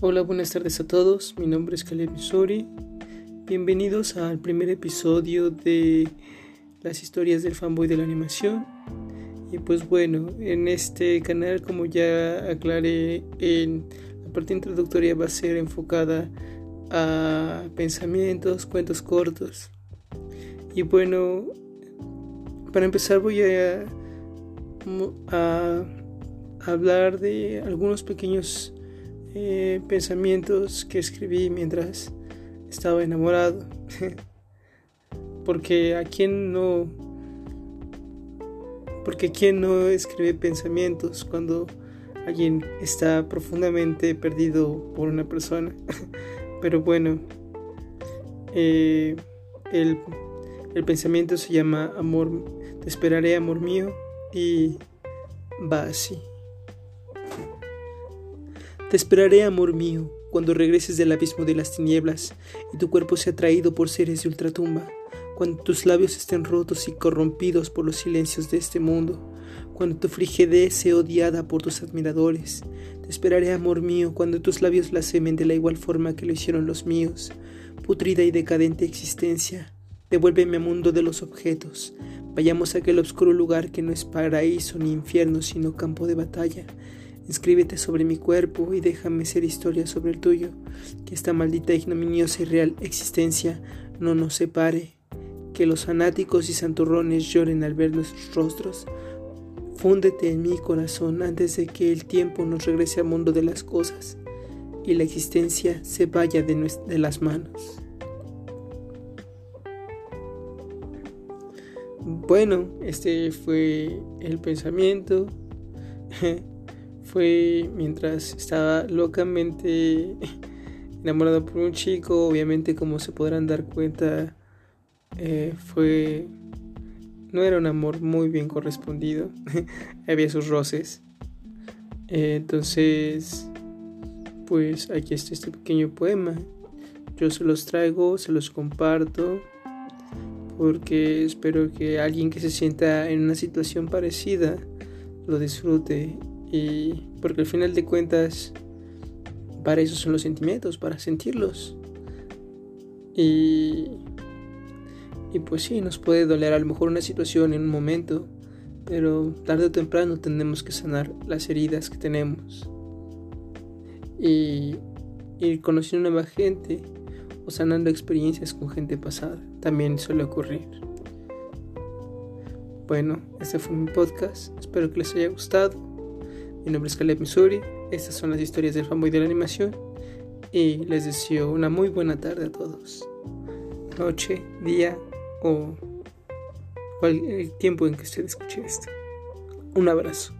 Hola, buenas tardes a todos, mi nombre es Caleb Sori. Bienvenidos al primer episodio de Las historias del fanboy de la animación. Y pues bueno, en este canal, como ya aclaré, la parte introductoria va a ser enfocada a pensamientos, cuentos cortos. Y bueno, para empezar voy a hablar de algunos pequeños pensamientos que escribí mientras estaba enamorado. Porque quién no escribe pensamientos cuando alguien está profundamente perdido por una persona. Pero bueno, el pensamiento se llama Amor, te esperaré, amor mío, y va así. Te esperaré, amor mío, cuando regreses del abismo de las tinieblas y tu cuerpo sea atraído por seres de ultratumba, cuando tus labios estén rotos y corrompidos por los silencios de este mundo, cuando tu frigidez sea odiada por tus admiradores. Te esperaré, amor mío, cuando tus labios lacemen de la igual forma que lo hicieron los míos, putrida y decadente existencia. Devuélveme al mundo de los objetos. Vayamos a aquel oscuro lugar que no es paraíso ni infierno, sino campo de batalla. Inscríbete sobre mi cuerpo y déjame ser historia sobre el tuyo. Que esta maldita, ignominiosa y real existencia no nos separe. Que los fanáticos y santurrones lloren al ver nuestros rostros. Fúndete en mi corazón antes de que el tiempo nos regrese al mundo de las cosas y la existencia se vaya de las manos. Bueno, este fue el pensamiento. Fue mientras estaba locamente enamorado por un chico. Obviamente, como se podrán dar cuenta, no era un amor muy bien correspondido. Había sus roces. Entonces, pues aquí está este pequeño poema. Yo se los traigo, se los comparto, porque espero que alguien que se sienta en una situación parecida lo disfrute. Y porque al final de cuentas, para eso son los sentimientos, para sentirlos. Y pues sí, nos puede doler a lo mejor una situación en un momento, pero tarde o temprano tenemos que sanar las heridas que tenemos. Y ir conociendo nueva gente o sanando experiencias con gente pasada también suele ocurrir. Bueno, este fue mi podcast, espero que les haya gustado. Mi nombre es Caleb Sori, estas son las historias del fanboy de la animación y les deseo una muy buena tarde a todos. Noche, día o el tiempo en que usted escuche esto. Un abrazo.